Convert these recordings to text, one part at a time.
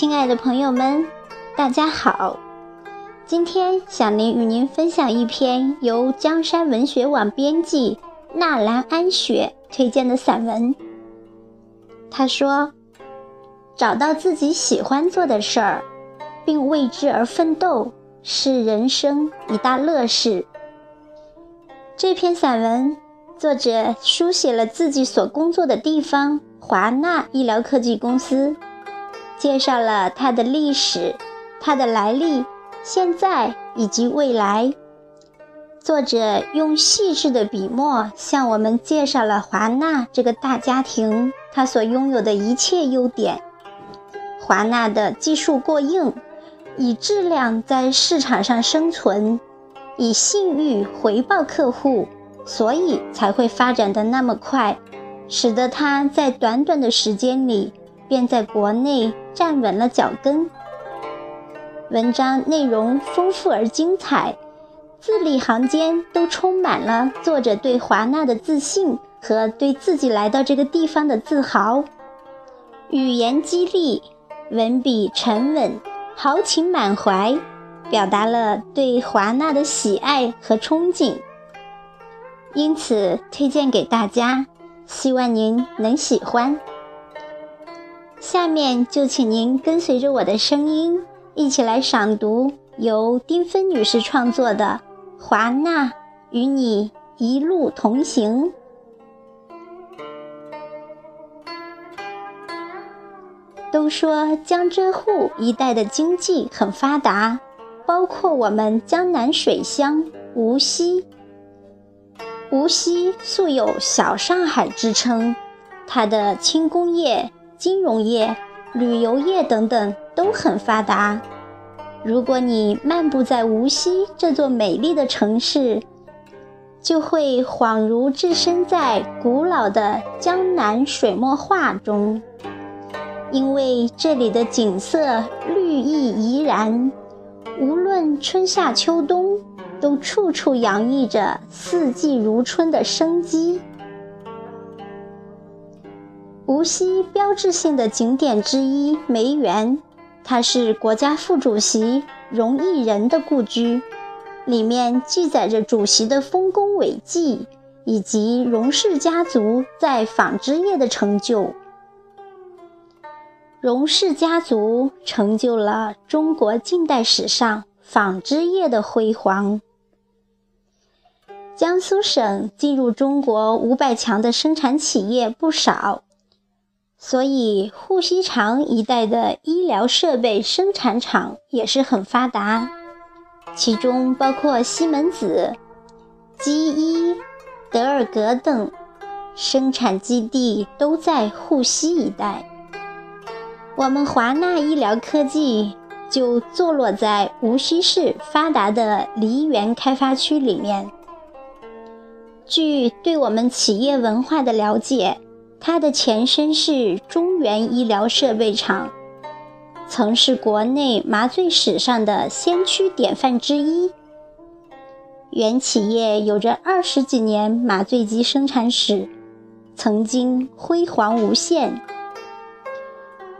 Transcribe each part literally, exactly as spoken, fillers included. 亲爱的朋友们，大家好！今天小林与您分享一篇由江山文学网编辑纳兰安雪推荐的散文。他说，找到自己喜欢做的事儿，并为之而奋斗，是人生一大乐事。这篇散文作者书写了自己所工作的地方华纳医疗科技公司，介绍了它的历史、它的来历、现在以及未来。作者用细致的笔墨向我们介绍了华纳这个大家庭它所拥有的一切优点。华纳的技术过硬，以质量在市场上生存，以信誉回报客户，所以才会发展得那么快，使得它在短短的时间里便在国内站稳了脚跟。文章内容丰富而精彩，字里行间都充满了作者对华纳的自信和对自己来到这个地方的自豪。语言激励，文笔沉稳，豪情满怀，表达了对华纳的喜爱和憧憬，因此推荐给大家，希望您能喜欢。下面就请您跟随着我的声音，一起来赏读由丁芬女士创作的《华纳与你一路同行》。都说江浙沪一带的经济很发达，包括我们江南水乡无锡。无锡素有小上海之称，它的轻工业、金融业、旅游业等等都很发达。如果你漫步在无锡这座美丽的城市，就会恍如置身在古老的江南水墨画中，因为这里的景色绿意怡然，无论春夏秋冬，都处处洋溢着四季如春的生机。无锡标志性的景点之一梅园，它是国家副主席荣毅仁的故居，里面记载着主席的丰功伟绩以及荣氏家族在纺织业的成就。荣氏家族成就了中国近代史上纺织业的辉煌。江苏省进入中国五百强的生产企业不少，所以沪西长一带的医疗设备生产厂也是很发达，其中包括西门子、G E、德尔格等，生产基地都在沪西一带。我们华纳医疗科技就坐落在无锡市发达的梨园开发区里面。据对我们企业文化的了解，它的前身是中原医疗设备厂，曾是国内麻醉史上的先驱典范之一。原企业有着二十几年麻醉机生产史，曾经辉煌无限。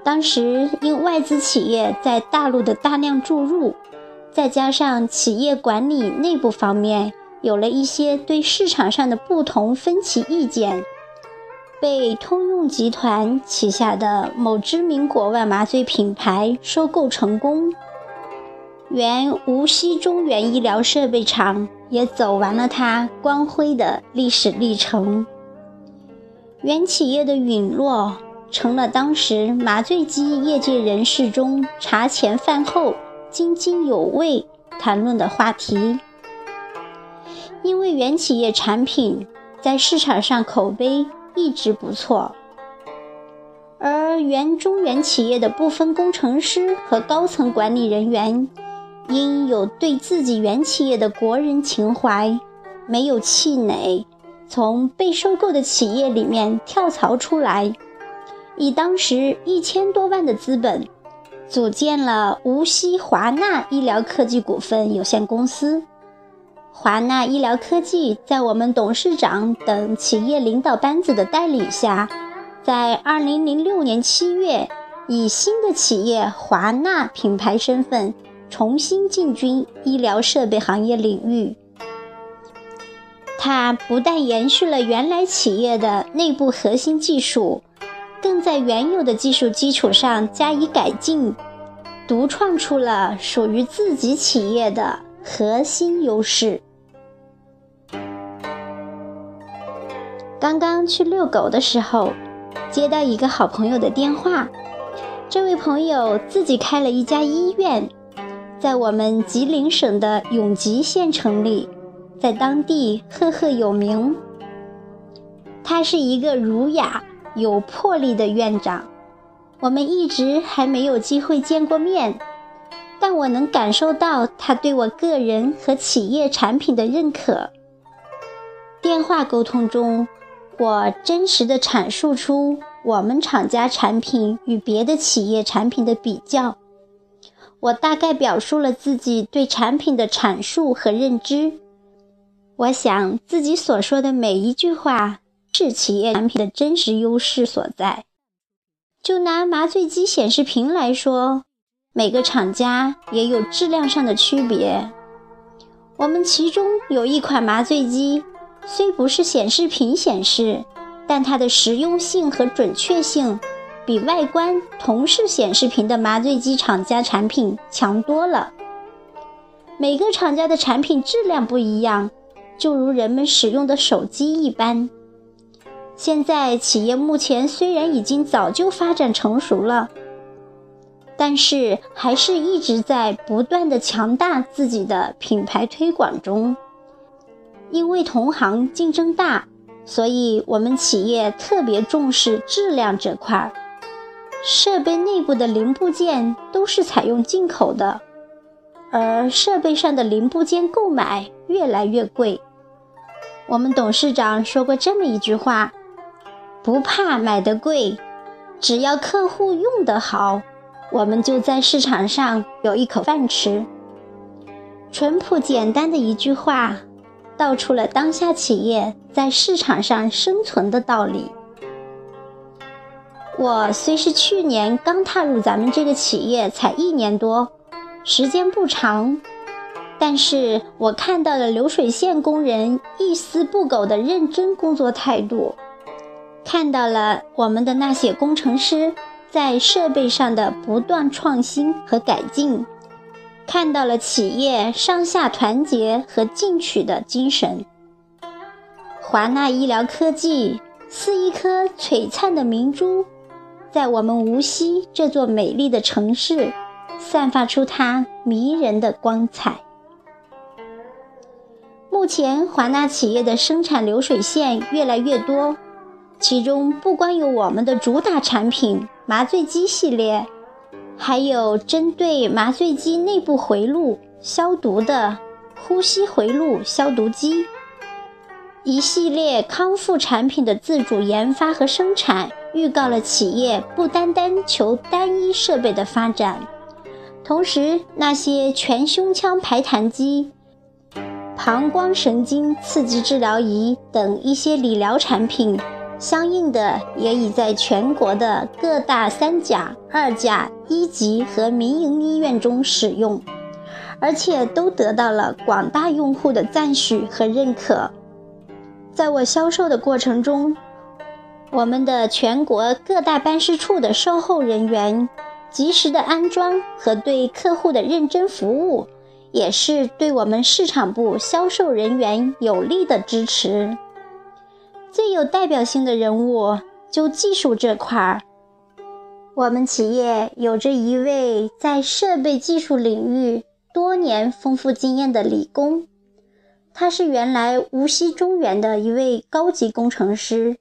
当时因外资企业在大陆的大量注入，再加上企业管理内部方面有了一些对市场上的不同分歧意见，被通用集团旗下的某知名国外麻醉品牌收购成功，原无锡中原医疗设备厂也走完了它光辉的历史历程。原企业的陨落成了当时麻醉机业界人士中茶前饭后津津有味谈论的话题，因为原企业产品在市场上口碑一直不错，而原中原企业的部分工程师和高层管理人员因有对自己原企业的国人情怀，没有气馁，从被收购的企业里面跳槽出来，以当时一千多万的资本，组建了无锡华纳医疗科技股份有限公司。华纳医疗科技在我们董事长等企业领导班子的带领下，在二零零六年七月以新的企业华纳品牌身份重新进军医疗设备行业领域。它不但延续了原来企业的内部核心技术，更在原有的技术基础上加以改进，独创出了属于自己企业的核心优势。刚刚去遛狗的时候，接到一个好朋友的电话，这位朋友自己开了一家医院，在我们吉林省的永吉县城里，在当地赫赫有名。他是一个儒雅有魄力的院长，我们一直还没有机会见过面，但我能感受到他对我个人和企业产品的认可。电话沟通中，我真实地阐述出我们厂家产品与别的企业产品的比较，我大概表述了自己对产品的阐述和认知。我想自己所说的每一句话是企业产品的真实优势所在。就拿麻醉机显示屏来说，每个厂家也有质量上的区别。我们其中有一款麻醉机，虽不是显示屏显示，但它的实用性和准确性比外观同是显示屏的麻醉机厂家产品强多了。每个厂家的产品质量不一样，就如人们使用的手机一般。现在企业目前虽然已经早就发展成熟了，但是还是一直在不断地强大自己的品牌推广中。因为同行竞争大，所以我们企业特别重视质量这块。设备内部的零部件都是采用进口的，而设备上的零部件购买越来越贵。我们董事长说过这么一句话：不怕买得贵，只要客户用得好，我们就在市场上有一口饭吃。淳朴简单的一句话，道出了当下企业在市场上生存的道理。我虽是去年刚踏入咱们这个企业才一年多，时间不长，但是我看到了流水线工人一丝不苟的认真工作态度，看到了我们的那些工程师在设备上的不断创新和改进，看到了企业上下团结和进取的精神。华纳医疗科技是一颗璀璨的明珠，在我们无锡这座美丽的城市散发出它迷人的光彩。目前华纳企业的生产流水线越来越多，其中不光有我们的主打产品麻醉机系列，还有针对麻醉机内部回路消毒的呼吸回路消毒机，一系列康复产品的自主研发和生产，预告了企业不单单求单一设备的发展。同时，那些全胸腔排痰机、膀胱神经刺激治疗仪等一些理疗产品，相应的也已在全国的各大三甲、二甲、一级和民营医院中使用，而且都得到了广大用户的赞许和认可。在我销售的过程中，我们的全国各大办事处的售后人员及时的安装和对客户的认真服务，也是对我们市场部销售人员有力的支持。最有代表性的人物，就技术这块，我们企业有着一位在设备技术领域多年丰富经验的李工，他是原来无锡中原的一位高级工程师，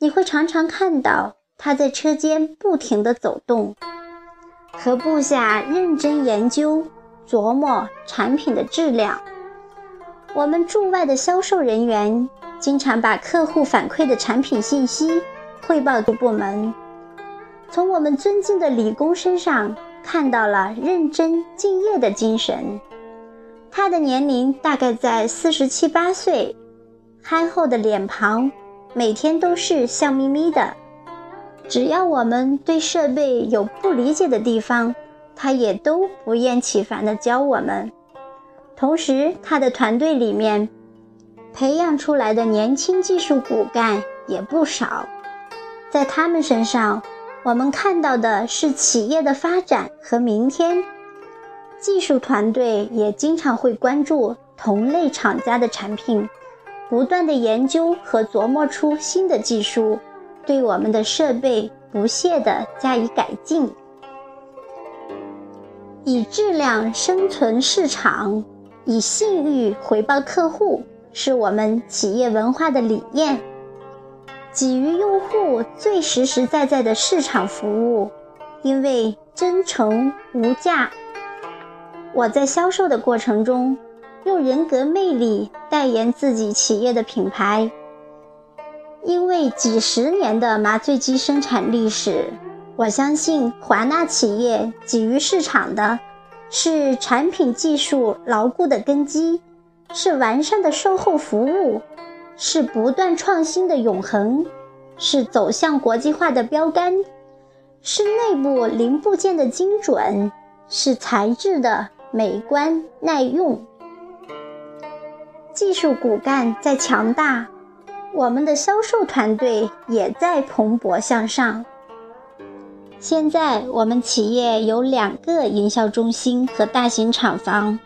你会常常看到他在车间不停地走动，和部下认真研究琢磨产品的质量。我们驻外的销售人员经常把客户反馈的产品信息汇报给部门，从我们尊敬的李工身上看到了认真敬业的精神。他的年龄大概在四十七八岁，憨厚的脸庞，每天都是笑眯眯的。只要我们对设备有不理解的地方，他也都不厌其烦地教我们。同时，他的团队里面培养出来的年轻技术骨干也不少。在他们身上，我们看到的是企业的发展和明天。技术团队也经常会关注同类厂家的产品，不断地研究和琢磨出新的技术，对我们的设备不懈地加以改进，以质量生存市场，以信誉回报客户，是我们企业文化的理念。给予用户最实实在在的市场服务，因为真诚无价。我在销售的过程中，用人格魅力代言自己企业的品牌。因为几十年的麻醉机生产历史，我相信华纳企业给予市场的是产品技术牢固的根基，是完善的售后服务，是不断创新的永恒，是走向国际化的标杆，是内部零部件的精准，是材质的美观耐用。技术骨干在强大，我们的销售团队也在蓬勃向上。现在我们企业有两个营销中心和大型厂房，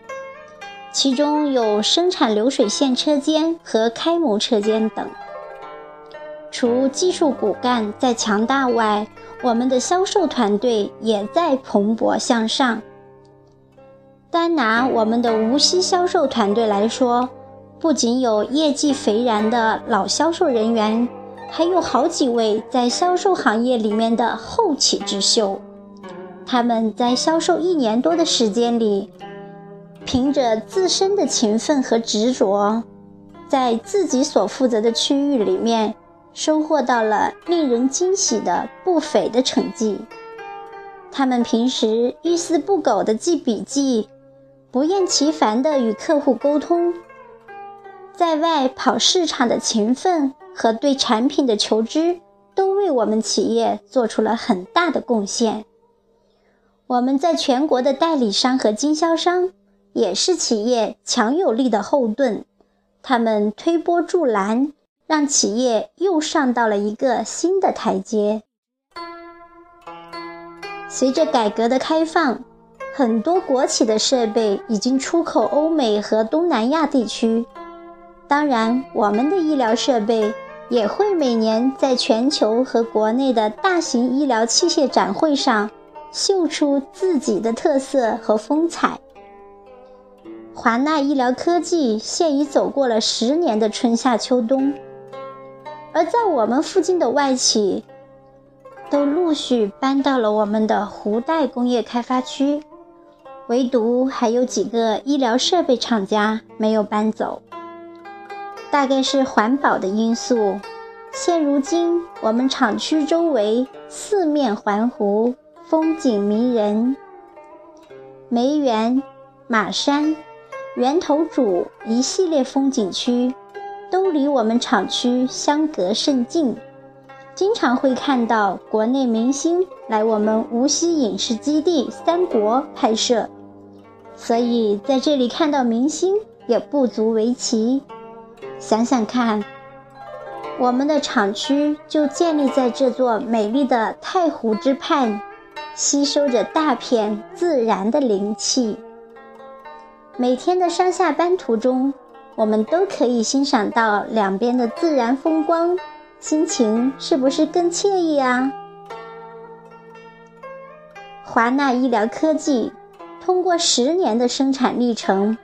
其中有生产流水线车间和开模车间等。除技术骨干在强大外，我们的销售团队也在蓬勃向上。单拿我们的无锡销售团队来说，不仅有业绩斐然的老销售人员，还有好几位在销售行业里面的后起之秀。他们在销售一年多的时间里，凭着自身的勤奋和执着，在自己所负责的区域里面，收获到了令人惊喜的不菲的成绩。他们平时一丝不苟地记笔记，不厌其烦地与客户沟通，在外跑市场的勤奋和对产品的求知，都为我们企业做出了很大的贡献。我们在全国的代理商和经销商也是企业强有力的后盾，他们推波助澜，让企业又上到了一个新的台阶。随着改革的开放，很多国企的设备已经出口欧美和东南亚地区，当然我们的医疗设备也会每年在全球和国内的大型医疗器械展会上秀出自己的特色和风采。华纳医疗科技现已走过了十年的春夏秋冬，而在我们附近的外企都陆续搬到了我们的湖带工业开发区，唯独还有几个医疗设备厂家没有搬走。大概是环保的因素，现如今我们厂区周围四面环湖，风景迷人，梅园、马山、源头渚一系列风景区都离我们厂区相隔甚近，经常会看到国内明星来我们无锡影视基地三国拍摄，所以在这里看到明星也不足为奇。想想看，我们的厂区就建立在这座美丽的太湖之畔，吸收着大片自然的灵气。每天的上下班途中，我们都可以欣赏到两边的自然风光，心情是不是更惬意啊？华纳医疗科技通过十年的生产历程，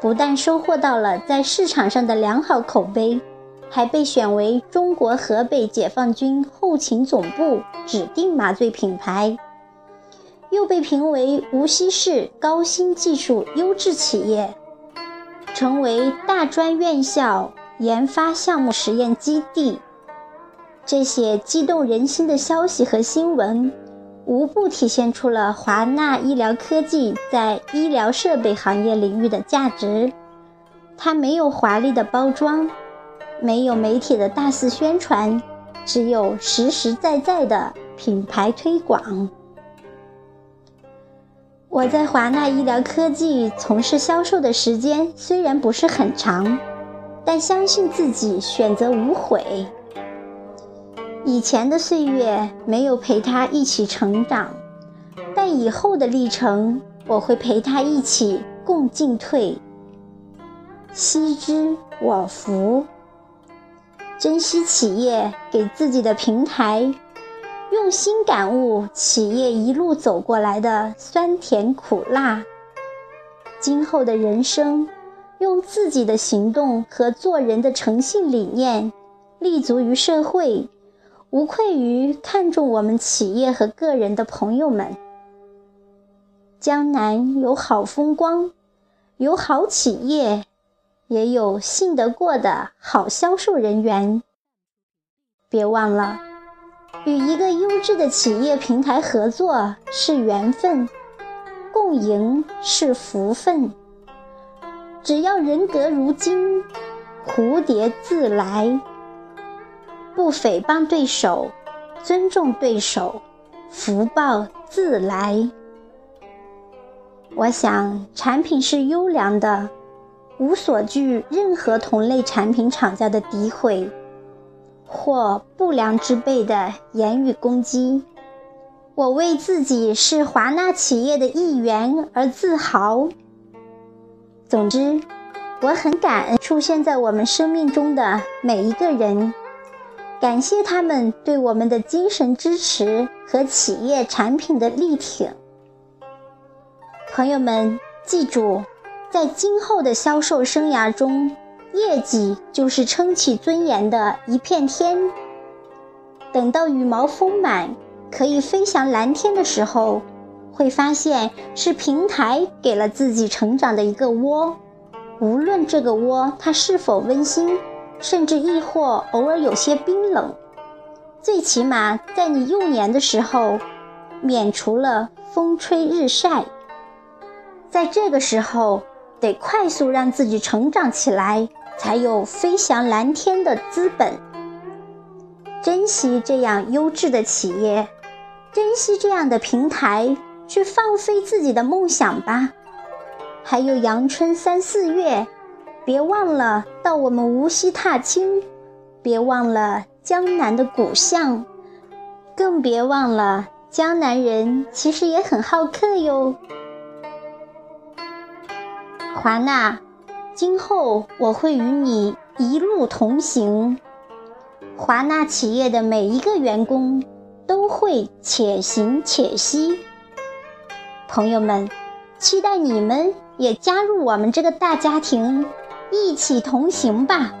不但收获到了在市场上的良好口碑，还被选为中国河北解放军后勤总部指定麻醉品牌，又被评为无锡市高新技术优质企业，成为大专院校研发项目实验基地。这些激动人心的消息和新闻，无不体现出了华纳医疗科技在医疗设备行业领域的价值。它没有华丽的包装，没有媒体的大肆宣传，只有实实在在的品牌推广。我在华纳医疗科技从事销售的时间虽然不是很长，但相信自己选择无悔。以前的岁月没有陪他一起成长，但以后的历程，我会陪他一起共进退。惜之我福，珍惜企业给自己的平台，用心感悟企业一路走过来的酸甜苦辣。今后的人生，用自己的行动和做人的诚信理念，立足于社会，无愧于看重我们企业和个人的朋友们。江南有好风光，有好企业，也有信得过的好销售人员。别忘了，与一个优质的企业平台合作是缘分，共赢是福分。只要人格如金，蝴蝶自来。不诽谤对手，尊重对手，福报自来。我想，产品是优良的，无所惧任何同类产品厂家的诋毁或不良之辈的言语攻击。我为自己是华纳企业的一员而自豪。总之，我很感恩出现在我们生命中的每一个人，感谢他们对我们的精神支持和企业产品的力挺。朋友们，记住，在今后的销售生涯中，业绩就是撑起尊严的一片天。等到羽毛丰满，可以飞翔蓝天的时候，会发现是平台给了自己成长的一个窝。无论这个窝它是否温馨，甚至亦或偶尔有些冰冷，最起码在你幼年的时候，免除了风吹日晒。在这个时候，得快速让自己成长起来，才有飞翔蓝天的资本。珍惜这样优质的企业，珍惜这样的平台，去放飞自己的梦想吧。还有阳春三四月，别忘了到我们无锡踏青，别忘了江南的古巷，更别忘了江南人其实也很好客哟。华纳，今后我会与你一路同行。华纳企业的每一个员工都会且行且惜。朋友们，期待你们也加入我们这个大家庭，一起同行吧。